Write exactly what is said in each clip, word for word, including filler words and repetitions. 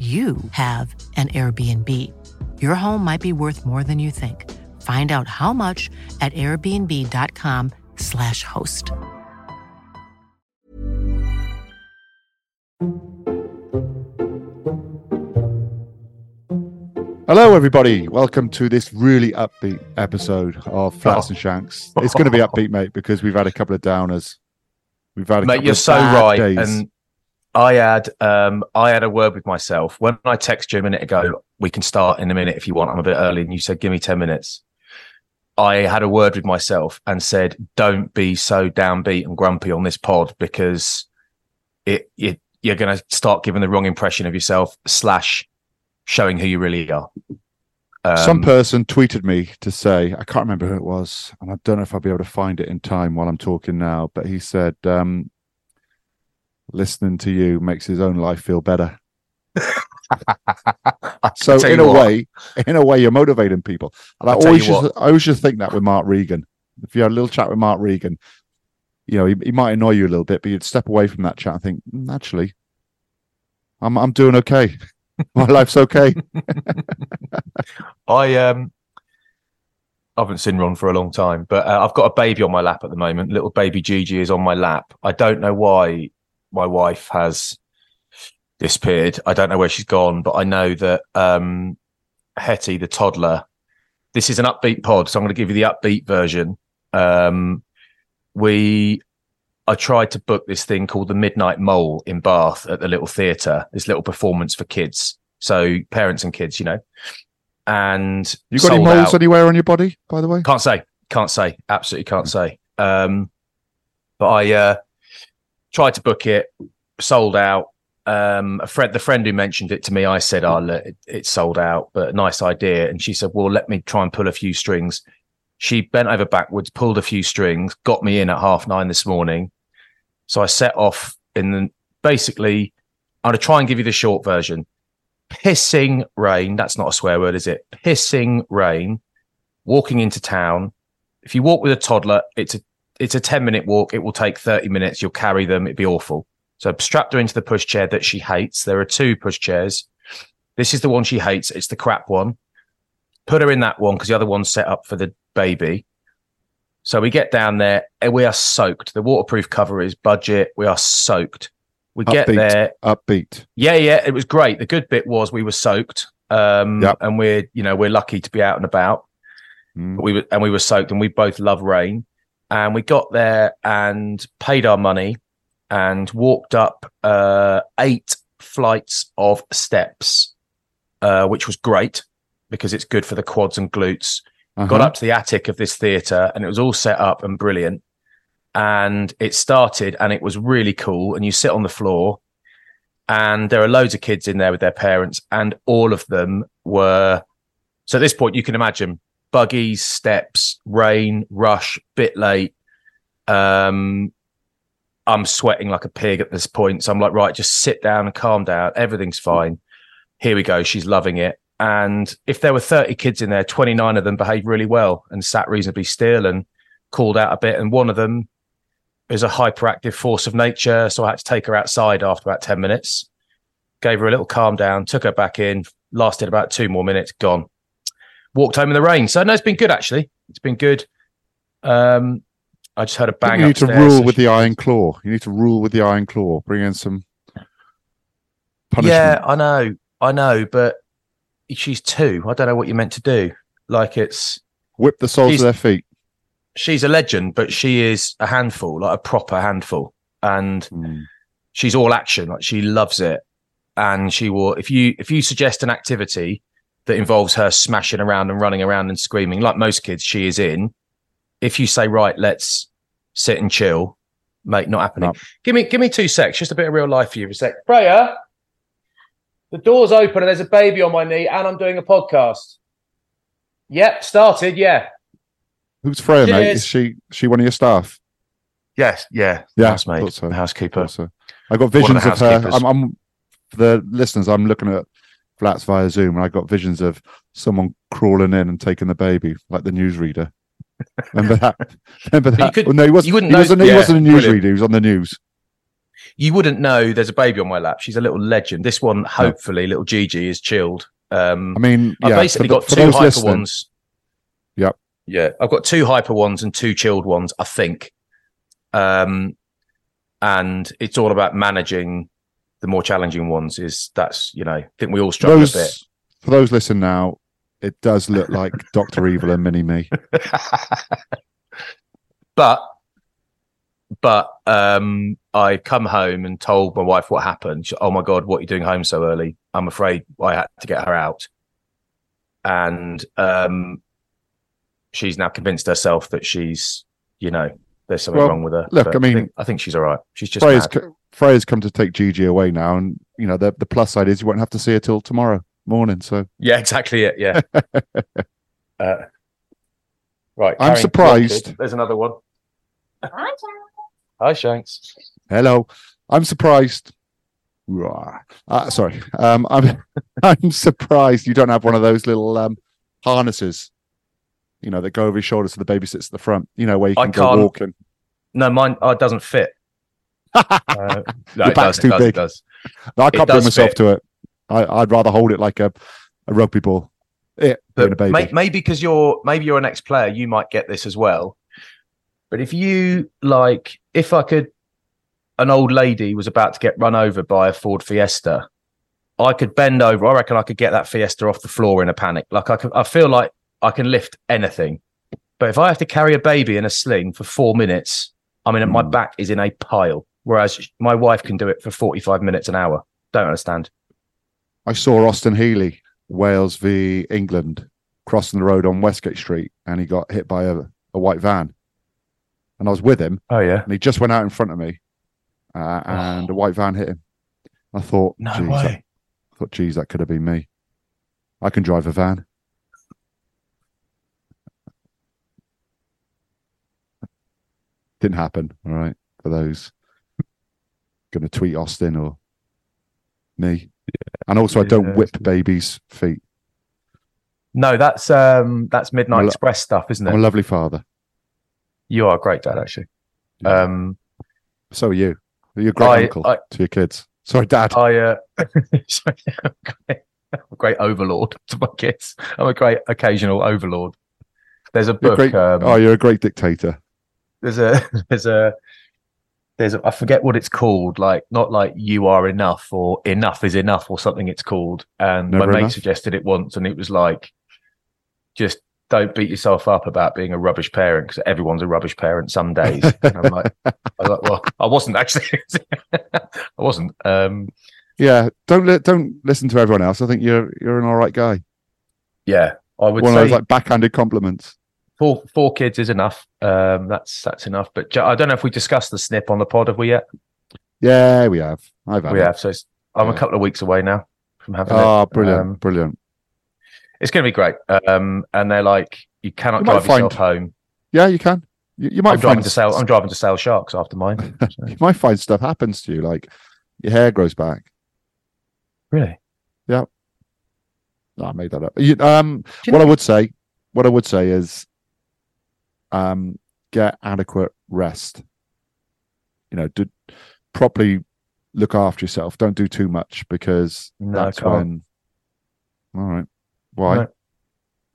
you have an Airbnb. Your home might be worth more than you think. Find out how much at airbnb dot com slash host. Hello, everybody. Welcome to this really upbeat episode of Flats oh. and Shanks. It's going to be upbeat, mate, because we've had a couple of downers. We've had a Mate, you're so right. Days. And I had um, I had a word with myself. When I texted you a minute ago, we can start in a minute if you want. I'm a bit early. And you said, give me ten minutes. I had a word with myself and said, don't be so downbeat and grumpy on this pod because it, it you're going to start giving the wrong impression of yourself slash showing who you really are. Um, Some person tweeted me to say, I can't remember who it was, and I don't know if I'll be able to find it in time while I'm talking now, but he said, um, listening to you makes his own life feel better. So in a what. way, in a way, you're motivating people. And I always, just, I always just think that with Mark Regan. If you had a little chat with Mark Regan, you know, he, he might annoy you a little bit, but you'd step away from that chat and think, mm, actually, I'm I'm doing okay. My life's okay. I um, I haven't seen Ron for a long time, but uh, I've got a baby on my lap at the moment. Little baby Gigi is on my lap. I don't know why my wife has disappeared. I don't know where she's gone, but I know that um, Hetty, the toddler, this is an upbeat pod, so I'm going to give you the upbeat version. Um, we... I tried to book this thing called the Midnight Mole in Bath at the little theatre, this little performance for kids. So parents and kids, you know. And you got any moles out. Anywhere on your body, by the way? Can't say. Can't say. Absolutely can't say. Um, but I uh, tried to book it, sold out. Um, a friend, the friend who mentioned it to me, I said, oh, look, it, it's sold out, but nice idea. And she said, well, let me try and pull a few strings. She bent over backwards, pulled a few strings, got me in at half nine this morning. So I set off in the, basically, I'm going to try and give you the short version. Pissing rain. That's not a swear word, is it? Pissing rain. Walking into town. If you walk with a toddler, it's a it's a ten minute walk. It will take thirty minutes. You'll carry them. It'd be awful. So I strapped her into the pushchair that she hates. There are two pushchairs. This is the one she hates. It's the crap one. Put her in that one because the other one's set up for the baby. So we get down there and we are soaked. The waterproof cover is budget. We are soaked. We upbeat, get there. Upbeat. Yeah, yeah. It was great. The good bit was we were soaked. Um, yep. And we're, you know, we're lucky to be out and about. Mm. But we were, and we were soaked and we both love rain. And we got there and paid our money and walked up uh, eight flights of steps, uh, which was great. because it's good for the quads and glutes. Uh-huh. Got up to the attic of this theatre and it was all set up and brilliant. And it started and it was really cool. And you sit on the floor and there are loads of kids in there with their parents, and all of them were... So at this point, you can imagine buggies, steps, rain, rush, bit late. Um, I'm sweating like a pig at this point. So I'm like, right, just sit down and calm down. Everything's fine. Here we go. She's loving it. And if there were thirty kids in there, twenty-nine of them behaved really well and sat reasonably still and called out a bit. And one of them is a hyperactive force of nature. So I had to take her outside after about ten minutes, gave her a little calm down, took her back in, lasted about two more minutes, gone. Walked home in the rain. So no, it's been good, actually. It's been good. Um, I just heard a bang. You need upstairs, to rule so with she... the iron claw. You need to rule with the iron claw. Bring in some punishment. Yeah, I know. I know, but she's two. I don't know what you're meant to do. Like, it's... Whip the soles of their feet. She's a legend, but she is a handful, like a proper handful. And mm. she's all action. Like, she loves it. And she will... If you if you suggest an activity... that involves her smashing around and running around and screaming, like most kids she is in, if you say, right, let's sit and chill, mate, not happening. No. Give me give me two secs, just a bit of real life for you for a sec. Freya, the door's open and there's a baby on my knee and I'm doing a podcast. Yep, started, yeah. Who's Freya, Cheers. mate? Is she she one of your staff? Yes, yeah, yeah, housemaid, so. housekeeper. So. I got visions of, of her. I'm, I'm the listeners, I'm looking at flats via Zoom, and I got visions of someone crawling in and taking the baby, like the newsreader. Remember that? Remember that? You could, well, no, he wasn't. You wouldn't he, know, wasn't yeah, he wasn't a newsreader. He was on the news. You wouldn't know. There's a baby on my lap. She's a little legend. This one, hopefully, yeah. little Gigi is chilled. Um, I mean, yeah, I've basically for, got for two hyper listening. ones. Yep. Yeah, I've got two hyper ones and two chilled ones, I think. Um, and it's all about managing. The more challenging ones is that's, you know, I think we all struggle those, a bit. For those listening now, it does look like Doctor Evil and Mini-Me. But, but um, I come home and told my wife what happened. She, oh my God, what are you doing home so early? I'm afraid I had to get her out. And um, she's now convinced herself that she's, you know, there's something well, wrong with her. Look, I mean, I think, I think she's all right. She's just mad. Co- Freya's come to take Gigi away now, and you know the the plus side is you won't have to see her till tomorrow morning. So yeah, exactly it. Yeah. uh, right. I'm surprised. Collected. There's another one. Hi, Shanks. Hi, Shanks. Hello. I'm surprised. Uh, sorry. Um, I'm I'm surprised you don't have one of those little um, harnesses. You know, that go over his shoulder so the baby sits at the front, you know, where you can I go can't... walking. No, mine oh, it doesn't fit. uh, no, Your back's does, too does, big. Does. No, I can't bring myself fit. to it. I, I'd rather hold it like a, a rugby ball. It, but a baby. May, maybe because you're, maybe you're an ex-player, you might get this as well. But if you, like, if I could, an old lady was about to get run over by a Ford Fiesta, I could bend over. I reckon I could get that Fiesta off the floor in a panic. Like, I, could, I feel like, I can lift anything. But if I have to carry a baby in a sling for four minutes, I mean, mm. my back is in a pile, whereas my wife can do it for forty-five minutes an hour. Don't understand. I saw Austin Healey, Wales v England, crossing the road on Westgate Street, and he got hit by a, a white van. And I was with him. Oh, yeah. And he just went out in front of me, uh, and oh. a white van hit him. I thought, no geez, way. That, I thought, geez, that could have been me. I can drive a van. Didn't happen, all right, for those going to tweet Austin or me. Yeah. And also, I don't yeah. whip babies' feet. No, that's um, that's Midnight lo- Express stuff, isn't it? I'm a lovely father. You are a great dad, actually. Yeah. Um, so are you. You're a great I, uncle I, to your kids. Sorry, Dad. I, uh, sorry, I'm, a great, I'm a great overlord to my kids. I'm a great occasional overlord. There's a book. Great, um, oh, you're a great dictator. There's a, there's a, there's a, I forget what it's called, like, not like you are enough or enough is enough or something it's called. And Never my mate enough. suggested it once, and it was like, just don't beat yourself up about being a rubbish parent, because everyone's a rubbish parent some days. And I'm like, I was like, well, I wasn't actually, I wasn't. Um, yeah. Don't, li- don't listen to everyone else. I think you're, you're an all right guy. yeah, I would one say of those like backhanded compliments. Four four kids is enough. Um, that's that's enough. But I don't know if we discussed the snip on the pod. Have we yet? Yeah, we have. I've had we it. have. So it's, I'm yeah. a couple of weeks away now from having oh, it. Oh, brilliant, um, brilliant! It's going to be great. Um, and they're like, you cannot you drive find... yourself home. Yeah, you can. You, you might I'm driving to sell. I'm driving to sell sharks after mine. So. You might find stuff happens to you, like your hair grows back. Really? Yeah. No, I made that up. You, um, you what know? I would say, what I would say is, um, get adequate rest. You know, do properly look after yourself. Don't do too much because no, that's when. All right. Why? No.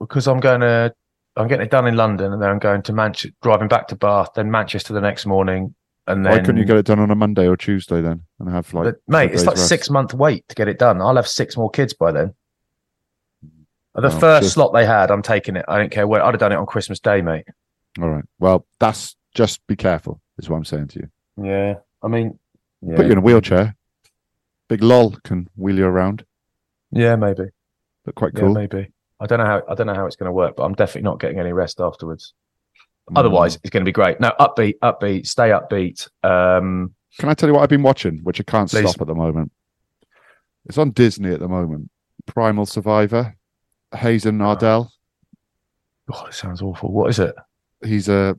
Because I'm going to. I'm getting it done in London, and then I'm going to Manchester, driving back to Bath, then Manchester the next morning, and then. Why couldn't you get it done on a Monday or Tuesday then, and have like? But, mate, it's like rest. six month wait to get it done. I'll have six more kids by then. The oh, first just... slot they had, I'm taking it. I don't care where. I'd have done it on Christmas Day, mate. All right. Well, that's just be careful, is what I'm saying to you. Yeah, I mean, yeah. Put you in a wheelchair. Big lol can wheel you around. Yeah, maybe. But quite cool. Yeah, maybe. I don't know how I don't know how it's going to work, but I'm definitely not getting any rest afterwards. Mm. Otherwise, it's going to be great. No, upbeat, upbeat, stay upbeat. Um, Can I tell you what I've been watching, which I can't please. stop at the moment? It's on Disney at the moment. Primal Survivor, Hazen Nardell. God, it sounds awful. What is it? He's a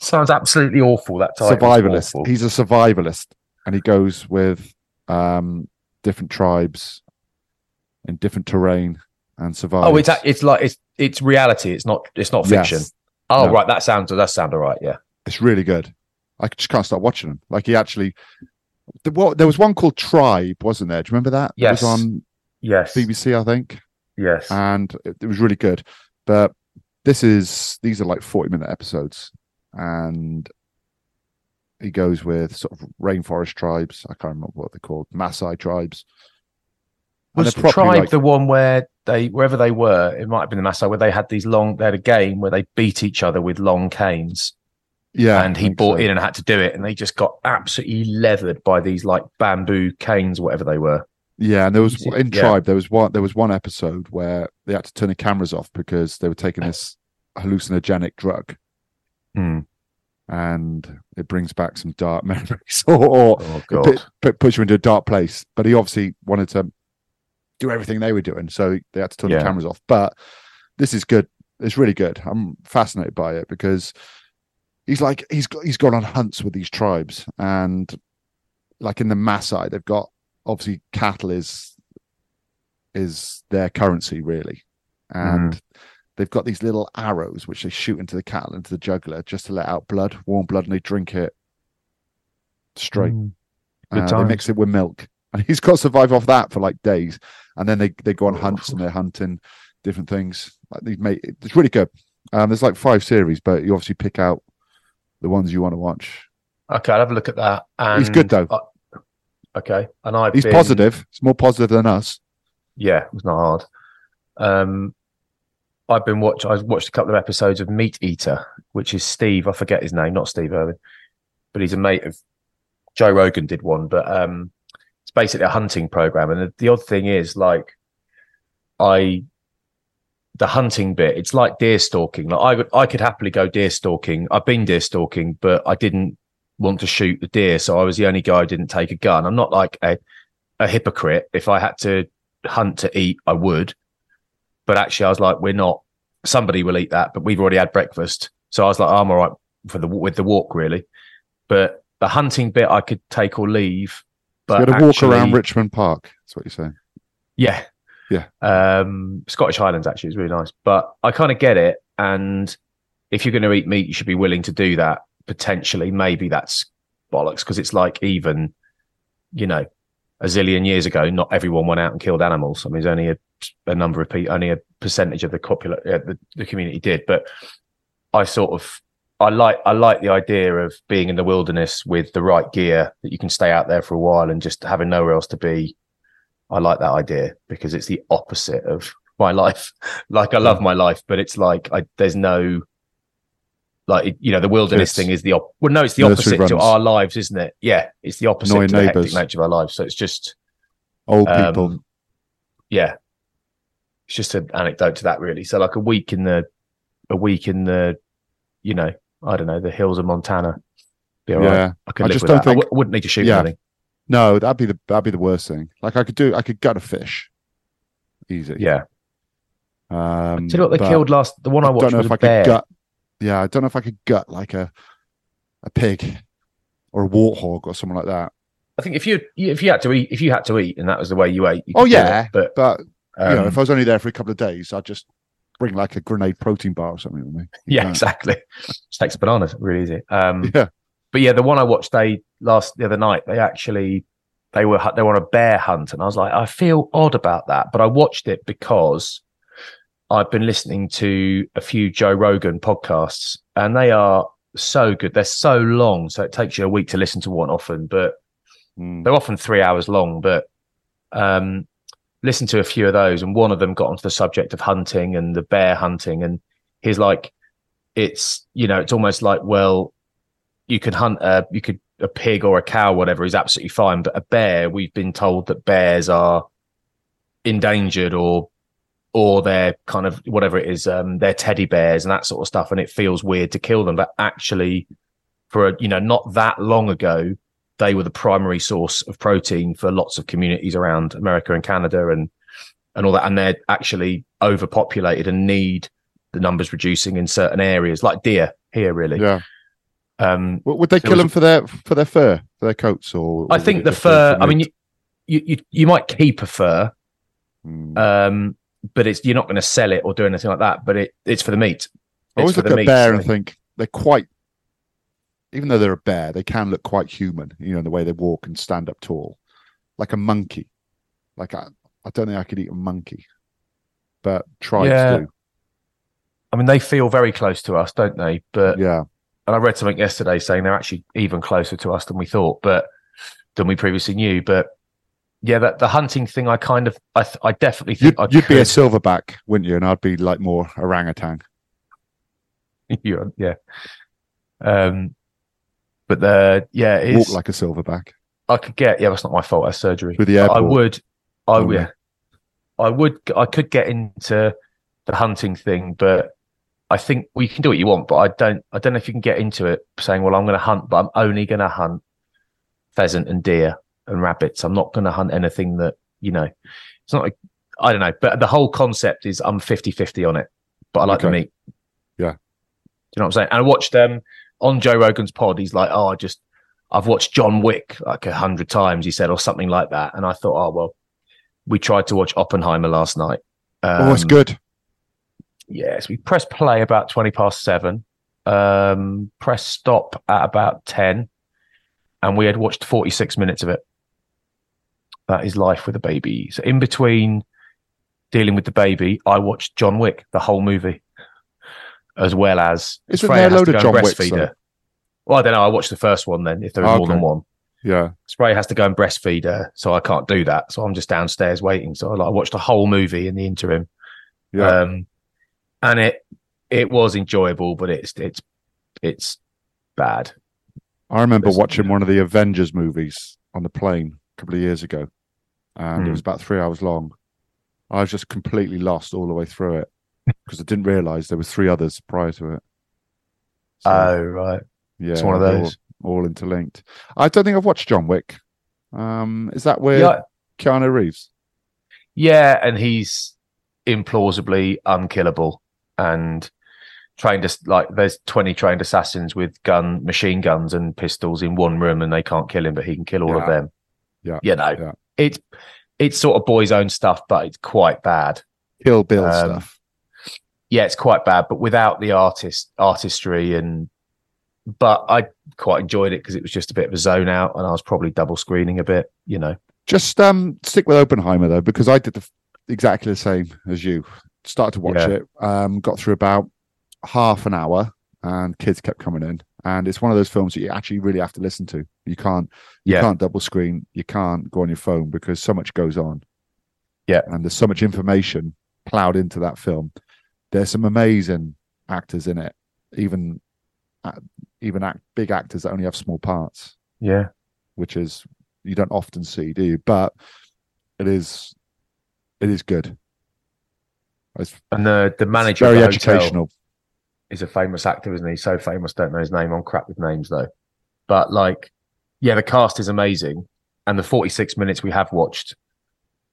sounds absolutely awful. That title. Survivalist. Awful. He's a survivalist, and he goes with um, different tribes in different terrain. And survive. Oh, it's it's like it's it's reality. It's not it's not fiction. Yes. Oh, no. Right. That sounds that sounds all right. Yeah, it's really good. I just can't stop watching them. Like he actually, the, what, there was one called Tribe, wasn't there? Do you remember that? Yes. It was on yes B B C, I think. Yes. And it, it was really good. But this is these are like forty minute episodes, and he goes with sort of rainforest tribes. I can't remember what they're called. Maasai tribes. Was the Tribe like, the one where they, wherever they were, it might have been the Maasai, where they had these long, they had a game where they beat each other with long canes. Yeah. And he bought so. in and had to do it. And they just got absolutely leathered by these like bamboo canes, whatever they were. Yeah. And there was in yeah. Tribe, there was one, there was one episode where they had to turn the cameras off because they were taking this hallucinogenic drug. Hmm. And it brings back some dark memories or, or oh, God. It, it puts you into a dark place. But he obviously wanted to do everything they were doing, so they had to turn yeah. the cameras off. But this is good. It's really good. I'm fascinated by it because he's like he's he's gone on hunts with these tribes, and like in the Maasai, they've got obviously cattle is is their currency really, and mm. they've got these little arrows which they shoot into the cattle, into the jugular, just to let out blood, warm blood, and they drink it straight. Mm. Uh, they mix it with milk. And he's got to survive off that for like days, and then they, they go on hunts and they're hunting different things. Like they've made it's really good. Um, there's like five series, but you obviously pick out the ones you want to watch. Okay, I'll have a look at that. And he's good though. I, okay, and I he's been, positive. It's more positive than us. Yeah, it was not hard. Um, I've been watch. I watched a couple of episodes of Meat Eater, which is Steve. I forget his name, not Steve Irwin, but he's a mate of Joe Rogan. Did one, but um. It's basically a hunting program, and the, the odd thing is, like, I, the hunting bit, it's like deer stalking. Like, I would, I could happily go deer stalking. I've been deer stalking, but I didn't want to shoot the deer, so I was the only guy who didn't take a gun. I'm not like a, a hypocrite. If I had to hunt to eat, I would. But actually, I was like, we're not. Somebody will eat that, but we've already had breakfast, so I was like, oh, I'm all right for the with the walk, really. But the hunting bit, I could take or leave. But you had to walk around Richmond Park. That's what you're saying. Yeah, yeah. Um, Scottish Highlands actually is really nice, but I kind of get it. And if you're going to eat meat, you should be willing to do that. Potentially, maybe that's bollocks because it's like even, you know, a zillion years ago, not everyone went out and killed animals. I mean, it's only a, a number of people, only a percentage of the popular uh, the, the community did. But I sort of. I like I like the idea of being in the wilderness with the right gear that you can stay out there for a while and just having nowhere else to be. I like that idea because it's the opposite of my life. Like I love my life, but it's like I, there's no, like you know, the wilderness it's, thing is the op- well, no, it's the opposite to our lives, isn't it? Yeah, it's the opposite to the hectic nature of our lives. So it's just old um, people. Yeah, it's just an anecdote to that, really. So like a week in the, a week in the, you know, I don't know, the hills of Montana. Be all yeah, right. I could I live just with don't that. Think... I wouldn't need to shoot yeah. anything. No, that'd be the that'd be the worst thing. Like I could do, I could gut a fish, easy. Yeah. Um, tell you what, they killed last. The one I watched I don't know was if a I bear. Could gut, yeah, I don't know if I could gut like a a pig or a warthog or something like that. I think if you if you had to eat if you had to eat and that was the way you ate. You oh yeah, it, but but um, you know, if I was only there for a couple of days, I'd just bring like a grenade protein bar or something with me. You yeah, know. Exactly. Just takes bananas, really easy. Um, yeah. But yeah, the one I watched they last the other night, they actually they were they were on a bear hunt, and I was like, I feel odd about that, but I watched it because I've been listening to a few Joe Rogan podcasts, and they are so good. They're so long, so it takes you a week to listen to one often, but mm. they're often three hours long. But um, listen to a few of those, and one of them got onto the subject of hunting and the bear hunting, and he's like, it's you know, it's almost like well. You could hunt a, you could a pig or a cow, whatever, is absolutely fine. But a bear, we've been told that bears are endangered, or or they're kind of whatever it is, um, they're teddy bears and that sort of stuff, and it feels weird to kill them. But actually, for a, you know, not that long ago, they were the primary source of protein for lots of communities around America and Canada and and all that, and they're actually overpopulated and need the numbers reducing in certain areas, like deer here, really. Yeah. Um, would they kill was, them for their for their fur, for their coats, or? I or think the fur. I mean, you, you you might keep a fur, mm. um, but it's you're not going to sell it or do anything like that. But it, it's for the meat. It's I always look at a bear and think they're quite, even though they're a bear, they can look quite human. You know, in the way they walk and stand up tall, like a monkey. Like I, I don't think I could eat a monkey, but tribes yeah. do. I mean, they feel very close to us, don't they? But yeah. And I read something yesterday saying they're actually even closer to us than we thought, but than we previously knew. But yeah, that the hunting thing, I kind of, I, th- I definitely think you'd, you'd be a silverback, wouldn't you? And I'd be like more orangutan. yeah. Um, but the yeah, it's, walk like a silverback. I could get yeah, that's not my fault. That's surgery. With the airport, I would, I would, yeah, I would, I could get into the hunting thing, but. I think well, you can do what you want, but I don't. I don't know if you can get into it saying, "Well, I'm going to hunt, but I'm only going to hunt pheasant and deer and rabbits. I'm not going to hunt anything that you know." It's not like I don't know, but the whole concept is I'm fifty-fifty on it, but I like okay. the meat. Yeah, do you know what I'm saying? And I watched them um, on Joe Rogan's pod. He's like, "Oh, I just I've watched John Wick like a hundred times," he said, or something like that. And I thought, "Oh well, we tried to watch Oppenheimer last night." Um, oh, it's good. Yes, we press play about twenty past seven, um, press stop at about ten, and we had watched forty-six minutes of it. That is life with a baby. So in between dealing with the baby, I watched John Wick, the whole movie, as well as... Isn't Freya there a load of John Wicks? Well, I don't know. I watched the first one then, if there is okay. more than one. Yeah. Spray has to go and breastfeed her, so I can't do that. So I'm just downstairs waiting. So I, like, I watched a whole movie in the interim. Yeah. Um, And it it was enjoyable, but it's it's it's bad. I remember it's, watching one of the Avengers movies on the plane a couple of years ago, and mm. it was about three hours long. I was just completely lost all the way through it because I didn't realise there were three others prior to it. So, oh right, yeah, it's one of those all, all interlinked. I don't think I've watched John Wick. Um, is that where yeah. Keanu Reeves? Yeah, and he's implausibly unkillable. And trained as like there's twenty trained assassins with gun machine guns and pistols in one room, and they can't kill him, but he can kill all yeah. of them. Yeah, you know, yeah. it's it's sort of boy's own stuff, but it's quite bad. Kill Bill um, stuff. Yeah, it's quite bad, but without the artist artistry and. But I quite enjoyed it because it was just a bit of a zone out, and I was probably double screening a bit, you know. Just um, stick with Oppenheimer though, because I did the, exactly the same as you. Started to watch yeah. it, um, got through about half an hour, and kids kept coming in. And it's one of those films that you actually really have to listen to. You can't, you yeah. can't double screen. You can't go on your phone because so much goes on. Yeah, and there's so much information ploughed into that film. There's some amazing actors in it, even even act, big actors that only have small parts. Yeah, which is you don't often see, do you? But it is, it is good. was, and the the manager very educational. He's a famous actor, isn't he? So famous, don't know his name. I'm crap with names though. But like, yeah, the cast is amazing, and the forty-six minutes we have watched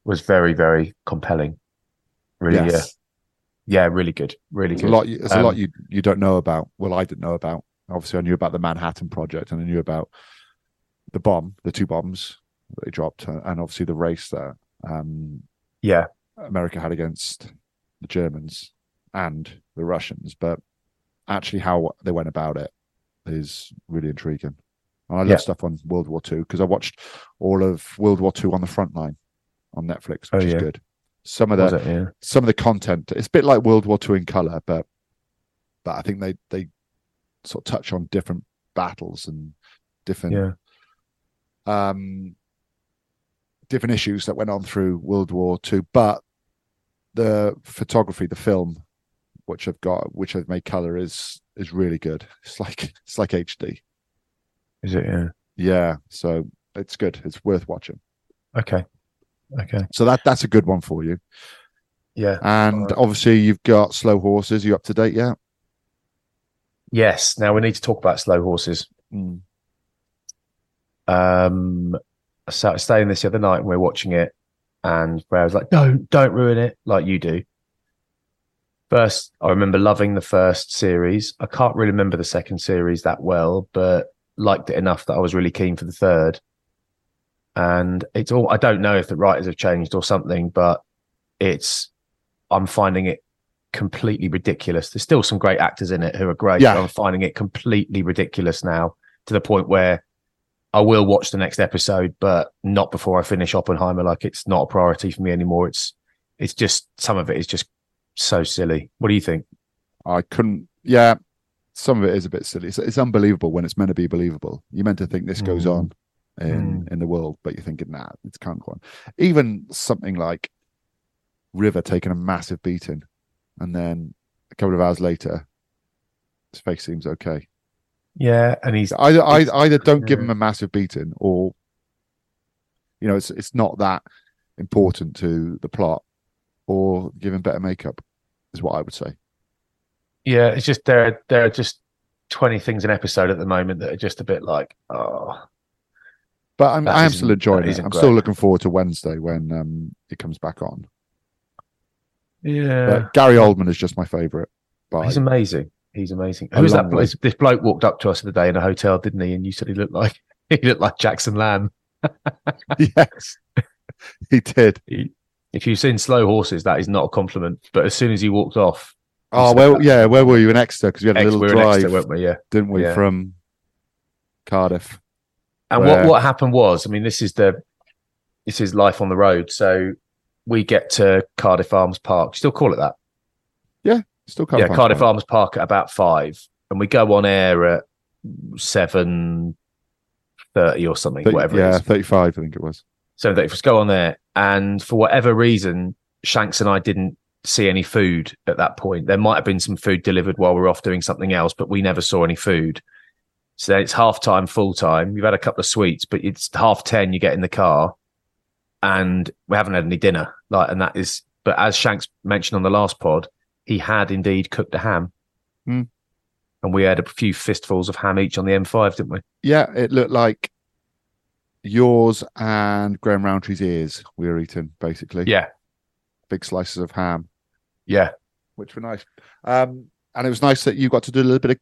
was very, very compelling. Really, yes. yeah, yeah, really good, really it's good. A lot, it's um, a lot you you don't know about. Well, I didn't know about. Obviously, I knew about the Manhattan Project, and I knew about the bomb, the two bombs that they dropped, and obviously the race that um, yeah, America had against the Germans and the Russians, but. Actually, how they went about it is really intriguing. And I love yeah. stuff on World War Two because I watched all of World War Two on the front line on Netflix, which oh, yeah. is good. Some of the it, yeah. some of the content, it's a bit like World War Two in color, but but I think they they sort of touch on different battles and different yeah. um different issues that went on through World War Two. But the photography, the film. Which I've got, which I've made color is is really good. It's like it's like H D. Is it? Yeah. Yeah. So it's good. It's worth watching. Okay. Okay. So that that's a good one for you. Yeah. And right. Obviously you've got Slow Horses. Are you up to date yet? Yes. Now we need to talk about Slow Horses. Mm. Um, so I was staying this the other night and we were watching it, and where I was like, no, don't ruin it, like you do. First, I remember loving the first series. I can't really remember the second series that well, but liked it enough that I was really keen for the third. And it's all, I don't know if the writers have changed or something, but it's, I'm finding it completely ridiculous. There's still some great actors in it who are great, yeah. but I'm finding it completely ridiculous now to the point where I will watch the next episode, but not before I finish Oppenheimer. Like, it's not a priority for me anymore. It's, it's just, some of it is just, so silly. What do you think? I couldn't. Yeah, some of it is a bit silly. It's, it's unbelievable when it's meant to be believable. You're meant to think this mm. goes on in mm. in the world, but you're thinking, nah, it can't go on. Even something like River taking a massive beating, and then a couple of hours later, his face seems okay. Yeah, and he's either he's, either don't yeah. give him a massive beating, or you know, it's it's not that important to the plot, or give him better makeup. Is what I would say. Yeah, it's just there are, there are just twenty things an episode at the moment that are just a bit like, oh. But I'm, I'm still enjoying it. I'm great. Still looking forward to Wednesday when um, it comes back on. Yeah. But Gary Oldman is just my favourite. He's amazing. He's amazing. Who was that bloke? This bloke walked up to us the other day in a hotel, didn't he? And you said he looked like he looked like Jackson Lamb. Yes, he did. He, If you've seen Slow Horses, that is not a compliment. But as soon as he walked off, oh well, yeah. Where were you in Exeter? Because we had a little we were drive, in Exeter, weren't we? Yeah, didn't we yeah. from Cardiff? And where... what what happened was, I mean, this is the this is life on the road. So we get to Cardiff Arms Park. Still call it that? Yeah, still Cardiff. Yeah, Arms Cardiff Park. Arms Park at about five, and we go on air at seven thirty or something. thirty, whatever. Yeah, it is. thirty-five. I think it was. So they just go on there, and for whatever reason, Shanks and I didn't see any food at that point. There might have been some food delivered while we were off doing something else, but we never saw any food. So then it's half time, full time. You've had a couple of sweets, but it's half ten. You get in the car, and we haven't had any dinner. Like, and that is. But as Shanks mentioned on the last pod, he had indeed cooked a ham, mm. and we had a few fistfuls of ham each on the M five, didn't we? Yeah, it looked like. Yours and Graham Rountree's ears we were eating, basically. Yeah. Big slices of ham. Yeah. Which were nice. Um, and it was nice that you got to do a little bit of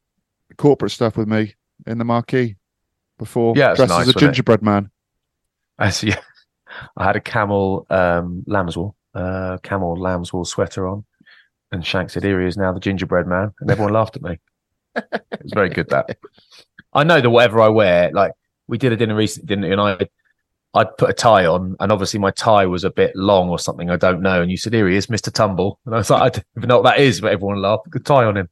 corporate stuff with me in the marquee before. Yeah, dressed nice, as a gingerbread it? man. I see. I had a camel um, lambswool, uh, camel lambswool sweater on, and Shanks said, "Here he is now, the gingerbread man," and everyone laughed at me. It was very good. That I know that whatever I wear, like. We did a dinner recently, didn't we? And I, I put a tie on, and obviously my tie was a bit long or something. I don't know. And you said, "Here he is, Mister Tumble," and I was like, "I don't even know what that is," but everyone laughed. Good tie on him,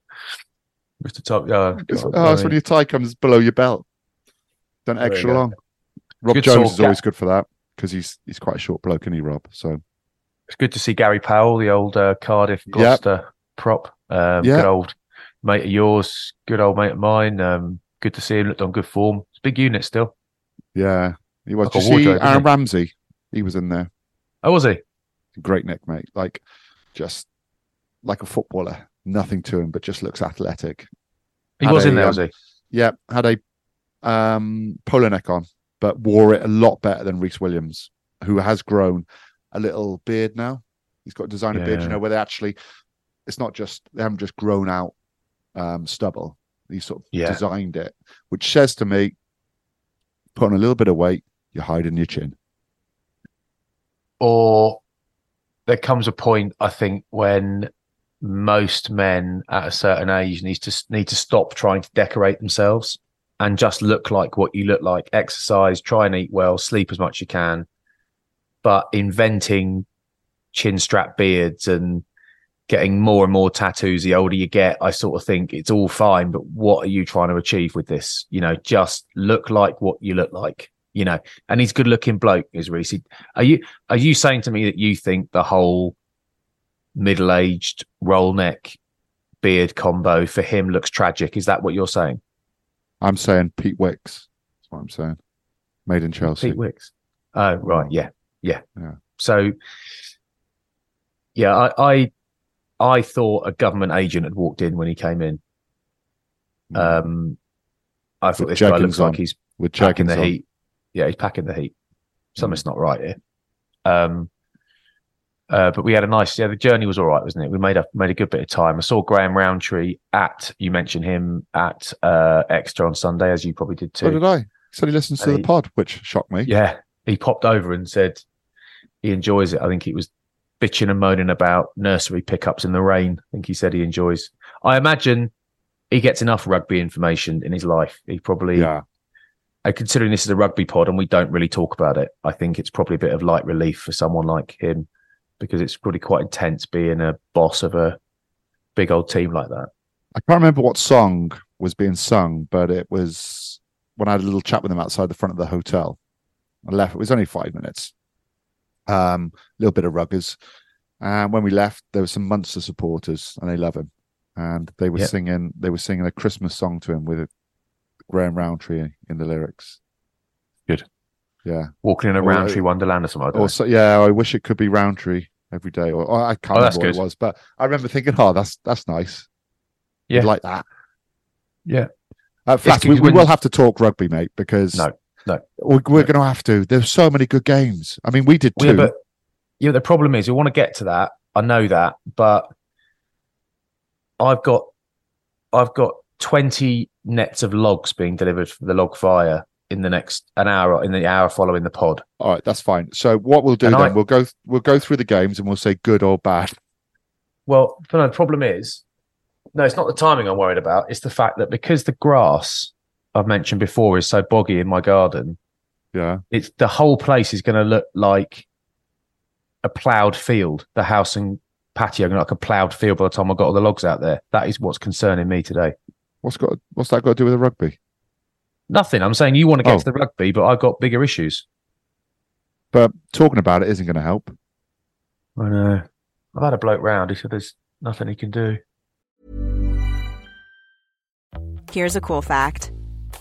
Mister Tumble. Oh, oh, that's when your tie comes below your belt, done extra long. Rob good Jones is always good for that because he's he's quite a short bloke, isn't he, Rob? So it's good to see Gary Powell, the old uh, Cardiff Gloucester yep. prop, um, yep. good old mate of yours, good old mate of mine. Um, good to see him. Looked on good form. Big unit still. Yeah. He was. Like you see Aaron he? Ramsey? He was in there. Oh, was he? Great neck, mate. Like, just like a footballer, nothing to him, but just looks athletic. He had was a, in there, was he? Um, yeah, had a um, polo neck on, but wore it a lot better than Reece Williams, who has grown a little beard now. He's got a designer yeah. beard, you know, where they actually, it's not just, they haven't just grown out um, stubble. He sort of yeah. designed it, which says to me, put on a little bit of weight, you're hiding your chin. Or there comes a point, I think, when most men at a certain age need to need to stop trying to decorate themselves and just look like what you look like. Exercise, try and eat well, sleep as much as you can. But inventing chin strap beards and getting more and more tattoos the older you get, I sort of think it's all fine, but what are you trying to achieve with this? You know, just look like what you look like, you know. And he's a good looking bloke, is Reece. Are you are you saying to me that you think the whole middle aged roll neck beard combo for him looks tragic? Is that what you're saying? I'm saying Pete Wicks. That's what I'm saying. Made in Chelsea. Pete Wicks. Oh, right. Yeah. Yeah. Yeah. So yeah, I, I I thought a government agent had walked in when he came in. Um, I thought with this guy looks on. like he's with packing the on. heat. Yeah, he's packing the heat. Something's not right here. Um, uh, but we had a nice, yeah, the journey was all right, wasn't it? We made a, made a good bit of time. I saw Graham Rowntree at, you mentioned him, at uh, Exeter on Sunday, as you probably did too. What did I? He said he listens and to he, the pod, which shocked me. Yeah, he popped over and said he enjoys it. I think he was bitching and moaning about nursery pickups in the rain. I think he said he enjoys. I imagine he gets enough rugby information in his life. He probably, yeah. uh, considering this is a rugby pod and we don't really talk about it, I think it's probably a bit of light relief for someone like him, because it's probably quite intense being a boss of a big old team like that. I can't remember what song was being sung, but it was when I had a little chat with him outside the front of the hotel. I left. It was only five minutes. Um, a little bit of ruggers, and when we left, there were some Munster supporters, and they love him. And they were yep. singing, they were singing a Christmas song to him with Graham Rowntree in the lyrics. Good, yeah. Walking in a or, Rowntree Wonderland or something. Like that. Or so, yeah, I wish it could be Rowntree every day. Or, or I can't oh, remember what good. it was, but I remember thinking, oh, that's that's nice. Yeah, I'd like that. Yeah. Uh, fact, we, we will have to talk rugby, mate, because no. No, we're, we're no. going to have to. There's so many good games. I mean, we did too. Yeah, but yeah, the problem is we want to get to that. I know that, but I've got, I've got twenty nets of logs being delivered for the log fire in the next an hour in the hour following the pod. All right, that's fine. So what we'll do and then I, we'll go we'll go through the games and we'll say good or bad. Well, no, the problem is, no, it's not the timing I'm worried about. It's the fact that because the grass, I've mentioned before, is so boggy in my garden. Yeah, it's the whole place is going to look like a ploughed field. The house and patio are going to look like a ploughed field by the time I've got all the logs out there. That is what's concerning me today. What's got? What's that got to do with the rugby? Nothing. I'm saying you want to get oh. to the rugby, but I've got bigger issues. But talking about it isn't going to help. I know. I've had a bloke round. He said there's nothing he can do. Here's a cool fact.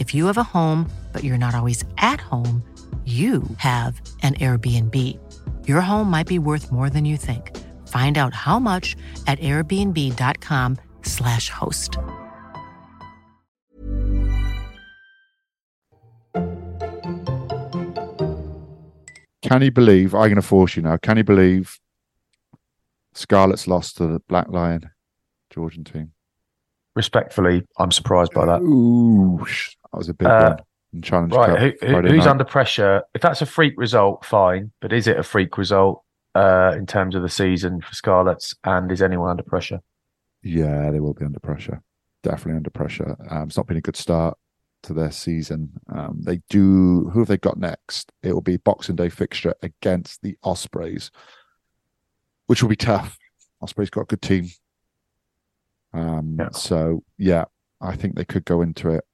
If you have a home, but you're not always at home, you have an Airbnb. Your home might be worth more than you think. Find out how much at airbnb.com slash host. Can you believe, I'm going to force you now, can you believe Scarlets lost to the Black Lion Georgian team? Respectfully, I'm surprised by that. Ooh, that was a big uh, one. Challenge right, who, who's night. Under pressure? If that's a freak result, fine. But is it a freak result uh, in terms of the season for Scarlets? And is anyone under pressure? Yeah, they will be under pressure. Definitely under pressure. Um, it's not been a good start to their season. Um, they do. Who have they got next? It will be Boxing Day fixture against the Ospreys, which will be tough. Ospreys got a good team. Um, yeah. So yeah, I think they could go into it.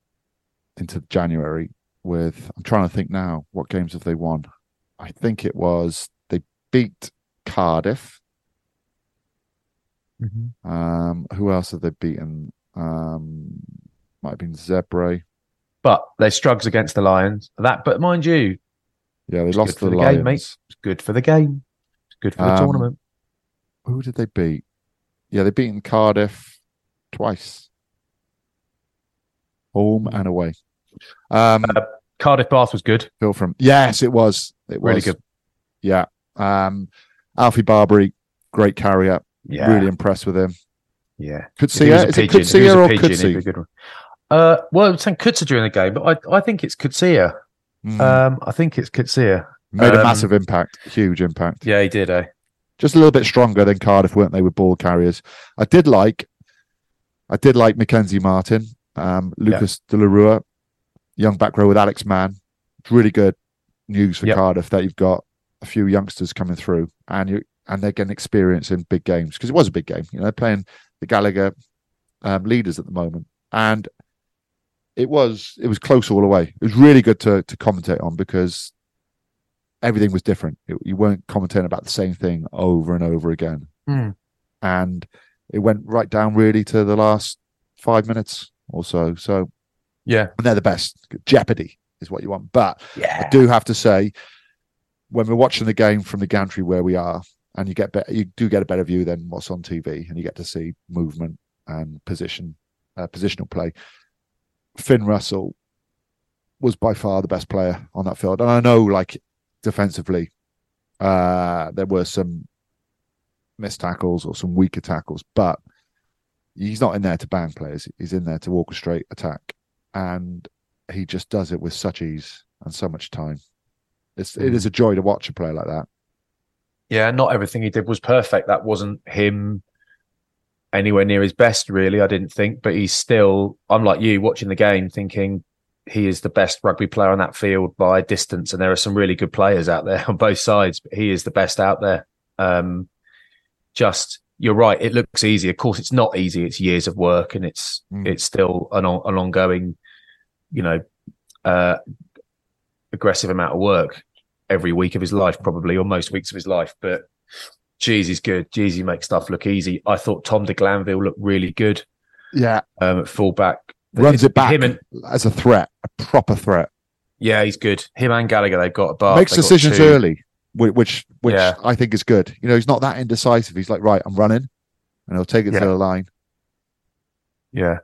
into January with, I'm trying to think now, what games have they won? I think it was, they beat Cardiff. Mm-hmm. Um, who else have they beaten? Um, might have been Zebre. But they struggled against the Lions. That, But mind you, yeah, they lost to the, the Lions. Game, mate. It's good for the game. It's good for the um, tournament. Who did they beat? Yeah, they beaten Cardiff twice. Home and away. Um, uh, Cardiff Bath was good. Phil from yes, it was. It was really good. Yeah. Um, Alfie Barbary, great carrier. Yeah. Really impressed with him. Yeah. Could see her. Is it could see her or could see? Uh, well, I'm saying could see during the game, but I, I think it's could see her. Mm. Um, I think it's could see her. Made um, a massive impact, huge impact. Yeah, he did. Eh? Just a little bit stronger than Cardiff, weren't they? With ball carriers, I did like. I did like Mackenzie Martin. Um, Lucas yeah. De La Rua, young back row with Alex Mann. It's really good news for yep. Cardiff that you've got a few youngsters coming through and you and they're getting experience in big games because it was a big game. You know, they're playing the Gallagher um, leaders at the moment, and it was it was close all the way. It was really good to to commentate on because everything was different. It, you weren't commentating about the same thing over and over again, mm. and it went right down really to the last five minutes. Also, so yeah, and they're the best. Jeopardy is what you want, but yeah. I do have to say, when we're watching the game from the gantry where we are, and you get be- you do get a better view than what's on T V, and you get to see movement and position, uh, positional play. Finn Russell was by far the best player on that field, and I know, like defensively, uh, there were some missed tackles or some weaker tackles, but. He's not in there to bang players. He's in there to orchestrate attack, and he just does it with such ease and so much time. It's it is a joy to watch a player like that. Yeah, not everything he did was perfect. That wasn't him anywhere near his best, really. I didn't think, but he's still. I'm like you, watching the game, thinking he is the best rugby player on that field by a distance. And there are some really good players out there on both sides, but he is the best out there. Um, just. You're right. It looks easy. Of course, it's not easy. It's years of work, and it's mm. it's still an, on, an ongoing, you know, uh, aggressive amount of work every week of his life, probably, or most weeks of his life. But geez, he's good. Geez, he makes stuff look easy. I thought Tom de Glanville looked really good. Yeah, um, at fullback, runs it back him and, as a threat, a proper threat. Yeah, he's good. Him and Gallagher, they've got a bar. Makes decisions early. Which, which yeah. I think is good. You know, he's not that indecisive. He's like, right, I'm running, and he'll take it yeah. to the line. Yeah,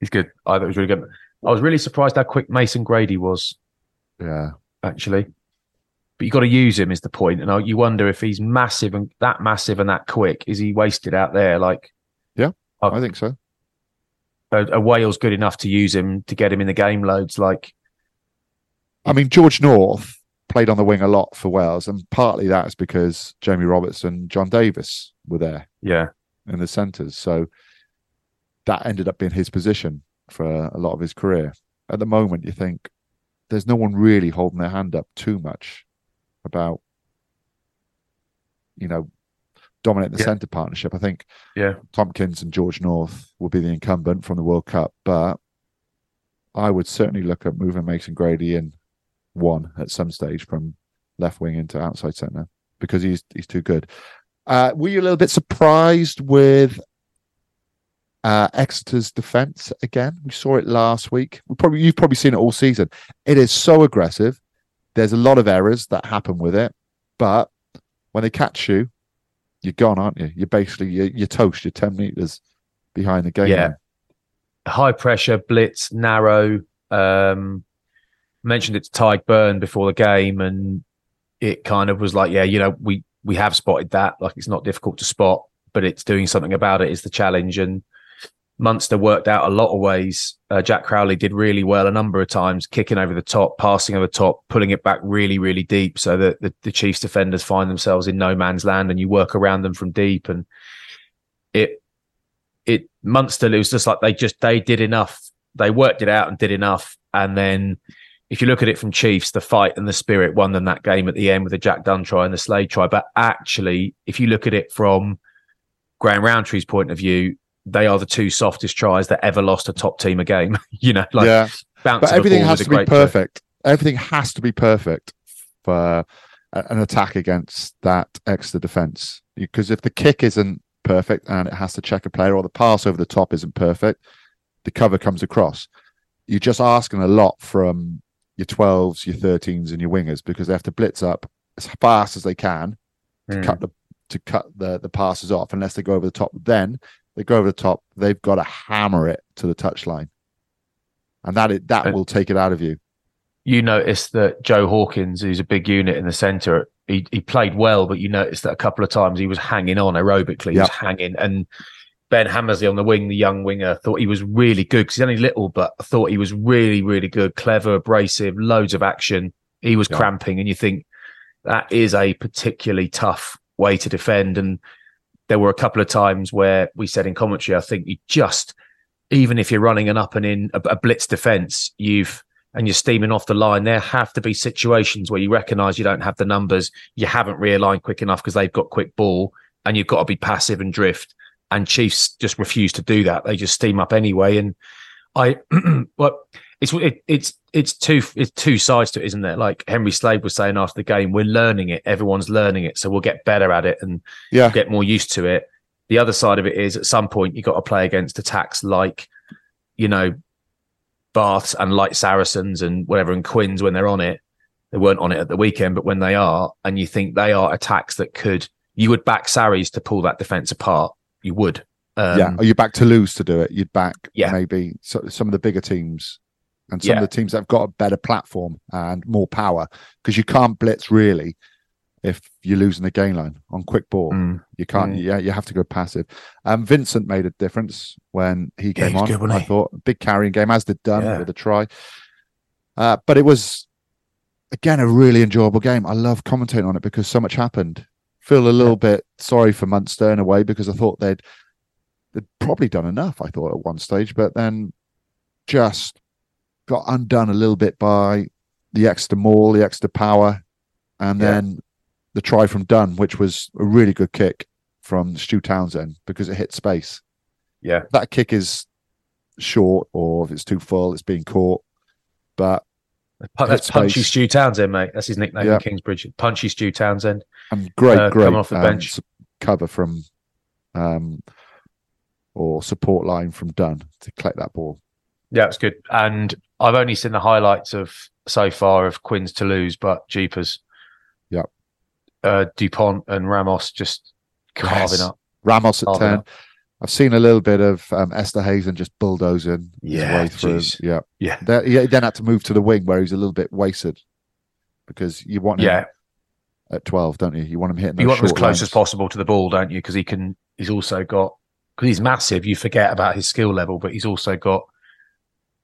he's good. I thought it was really good. I was really surprised how quick Mason Grady was. Yeah, actually, but you got to use him is the point. And you wonder if he's massive and that massive and that quick, is he wasted out there? Like, yeah, I've, I think so. A, a Wales good enough to use him to get him in the game loads. Like, I mean, George North. Played on the wing a lot for Wales, and partly that's because Jamie Roberts and John Davis were there yeah in the centres, so that ended up being his position for a lot of his career. At the moment you think there's no one really holding their hand up too much about you know, dominate the yeah. centre partnership. I think yeah. Tompkins and George North will be the incumbent from the World Cup, but I would certainly look at moving Mason Grady in one at some stage from left wing into outside centre, because he's he's too good. Uh, were you a little bit surprised with uh, Exeter's defence again? We saw it last week. We probably you've probably seen it all season. It is so aggressive. There's a lot of errors that happen with it, but when they catch you, you're gone, aren't you? You're basically you're, you're toast. You're ten meters behind the game. Yeah, now. High pressure, blitz, narrow. Um, mentioned it to Tyke Byrne before the game, and it kind of was like, yeah, you know, we we have spotted that. Like, it's not difficult to spot, but it's doing something about it is the challenge. And Munster worked out a lot of ways. Uh, Jack Crowley did really well a number of times, kicking over the top, passing over the top, pulling it back really, really deep, so that the, the Chiefs defenders find themselves in no man's land, and you work around them from deep. And it, it Munster, it was just like they just they did enough. They worked it out and did enough. And then, if you look at it from Chiefs, the fight and the spirit won them that game at the end with the Jack Dunn try and the Slade try. But actually, if you look at it from Graham Rountree's point of view, they are the two softest tries that ever lost a top team a game. you know, like yeah. But everything has to be perfect. Play. Everything has to be perfect for an attack against that extra defence. Because if the kick isn't perfect and it has to check a player, or the pass over the top isn't perfect, the cover comes across. You're just asking a lot from your twelves, your thirteens, and your wingers, because they have to blitz up as fast as they can to mm. cut the to cut the, the passes off. Unless they go over the top, then they go over the top. They've got to hammer it to the touchline, and that it, that and will take it out of you. You notice that Joe Hawkins, who's a big unit in the centre, he he played well, but you noticed that a couple of times he was hanging on aerobically. He yep. was hanging, and Ben Hammersley on the wing, the young winger, thought he was really good because he's only little, but I thought he was really, really good. Clever, abrasive, loads of action. He was yeah. cramping, and you think that is a particularly tough way to defend. And there were a couple of times where we said in commentary, I think you just, even if you're running an up and in a, a blitz defence, you've and you're steaming off the line, there have to be situations where you recognise you don't have the numbers, you haven't realigned quick enough because they've got quick ball, and you've got to be passive and drift. And Chiefs just refuse to do that. They just steam up anyway. And I, well, it's it, it's it's two it's two sides to it, isn't there? Like Henry Slade was saying after the game, we're learning it. Everyone's learning it, so we'll get better at it and yeah. we'll get more used to it. The other side of it is, at some point, you got to play against attacks like, you know, Baths and like Saracens and whatever, and Quins when they're on it. They weren't on it at the weekend, but when they are, and you think they are attacks that could, you would back Sarries to pull that defence apart. You would. Um, yeah, or you'd back Toulouse to do it. You'd back yeah. maybe so, some of the bigger teams and some yeah. of the teams that have got a better platform and more power, because you can't blitz really if you're losing the gain line on quick ball. Mm. You can't. Mm. Yeah, you have to go passive. Um, Vincent made a difference when he came yeah, on, good, I thought. Big carrying game, as did Dunn yeah. with a try. Uh, but it was, again, a really enjoyable game. I love commentating on it because so much happened. Feel a little bit sorry for Munster in a way, because I thought they'd they'd probably done enough, I thought, at one stage, but then just got undone a little bit by the extra maul, the extra power, and yeah. then the try from Dunn, which was a really good kick from Stu Townsend because it hit space. Yeah. That kick is short, or if it's too full, it's being caught. But that's Punchy Stu Townsend, mate. That's his nickname yeah. in Kingsbridge. Punchy Stu Townsend. And great, uh, great off the um, bench. cover from um, or support line from Dunn to collect that ball. Yeah, it's good. And I've only seen the highlights of so far of Quins Toulouse, but Jeepers. Yeah. Uh, DuPont and Ramos just carving yes. up. Ramos at carving ten. Up. I've seen a little bit of um, Esther Hazen just bulldozing yeah, his way through. Yeah, yeah. There, he then had to move to the wing where he's a little bit wasted, because you want him yeah. at twelve, don't you? You want him hitting. You want him as close lines. as possible to the ball, don't you? Because he can. He's also got, because he's massive. You forget about his skill level, but he's also got.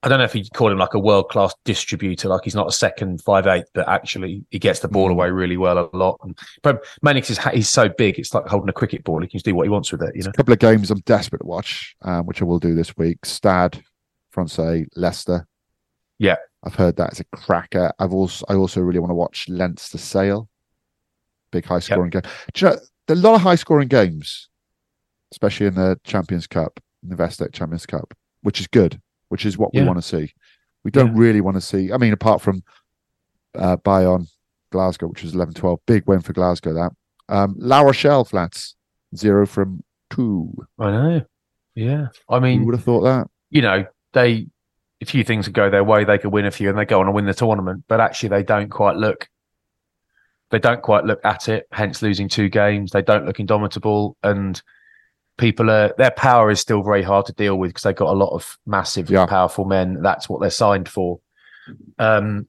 I don't know if you'd call him like a world class distributor. Like, he's not a second five eighth, but actually he gets the ball away really well a lot. And, but Mannix is he's so big, it's like holding a cricket ball. He can just do what he wants with it. You know, a couple of games I'm desperate to watch, um, which I will do this week. Stade, Francais, Leicester. Yeah, I've heard that it's a cracker. I've also I also really want to watch Leinster Sale, big high scoring yep. game. Do you know a lot of high-scoring games, especially in the Champions Cup, in the Investec Champions Cup, which is good, which is what yeah. we want to see. We don't yeah. really want to see, I mean, apart from uh, Bayonne, Glasgow, which was eleven twelve. Big win for Glasgow, that. Um, La Rochelle, flats, zero from two. I know. Yeah. I mean, who would have thought that? You know, they, a few things would go their way. They could win a few and they go on and win the tournament, but actually they don't quite look. They don't quite look at it, hence losing two games. They don't look indomitable, and people are, their power is still very hard to deal with because they've got a lot of massive, yeah. powerful men. That's what they're signed for. Um,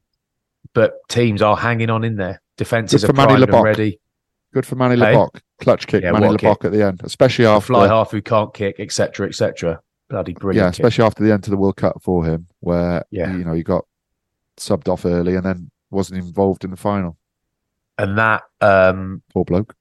but teams are hanging on in there. Defenses are primed and ready. Good for Manny hey? Lebok. Clutch kick, yeah, Manny Lebok at the end, especially after fly half who can't kick, et cetera, et cetera. Bloody brilliant! Yeah, especially kick. After the end of the World Cup for him, where yeah. you know he got subbed off early and then wasn't involved in the final. And that um, poor bloke.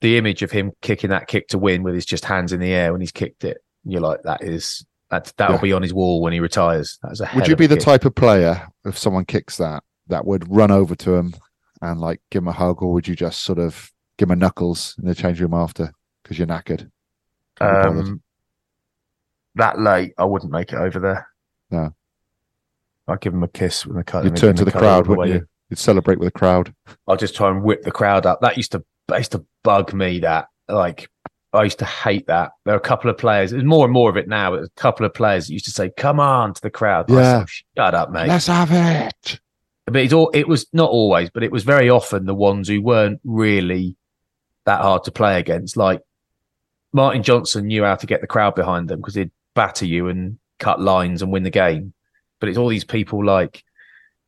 The image of him kicking that kick to win with his just hands in the air when he's kicked it, you're like, that is that that'll yeah. be on his wall when he retires. That's a. Hell would you of be the kick. Type of player if someone kicks that that would run over to him and like give him a hug, or would you just sort of give him a knuckles in the change room after because you're knackered? Um, that late, I wouldn't make it over there. No, I'd give him a kiss when I cut. You'd turn to the, the crowd, wouldn't you? you? You'd celebrate with the crowd. I'll just try and whip the crowd up. That used to that used to bug me. That like I used to hate that. There are a couple of players. There's more and more of it now. But there's a couple of players that used to say, "Come on" to the crowd. Yeah. Said, shut up, mate. Let's have it. But it's all. It was not always, but it was very often the ones who weren't really that hard to play against. Like Martin Johnson knew how to get the crowd behind them because they'd batter you and cut lines and win the game. But it's all these people like,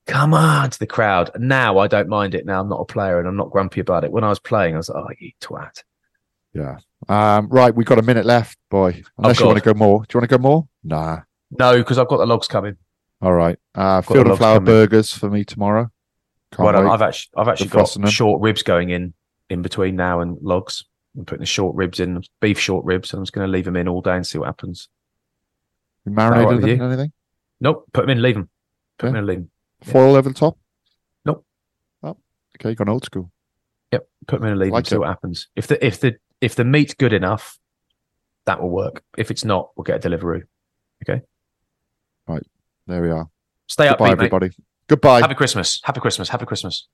come on to the crowd. Now I don't mind it. Now I'm not a player and I'm not grumpy about it. When I was playing, I was like, oh, you twat. Yeah. Um, right, we've got a minute left, boy. Unless oh, you want to go more. Do you want to go more? Nah. No, because I've got the logs coming. All right. Uh, Field and Flower coming. Burgers for me tomorrow. Can't well, wait. I've actually, I've actually got short ribs going in in between now and logs. I'm putting the short ribs in, beef short ribs, and I'm just going to leave them in all day and see what happens. You marinated right them or anything? Nope. Put them in, leave them. Put yeah. them in, leave them. Foil yeah. over the top? Nope. Oh, okay, you've gone old school. Yep, put them in a lead like and see it. What happens. If the if the if the meat's good enough, that will work. If it's not, we'll get a delivery. Okay. Right. There we are. Stay Goodbye, up, mate. Everybody. Goodbye. Happy Christmas. Happy Christmas. Happy Christmas.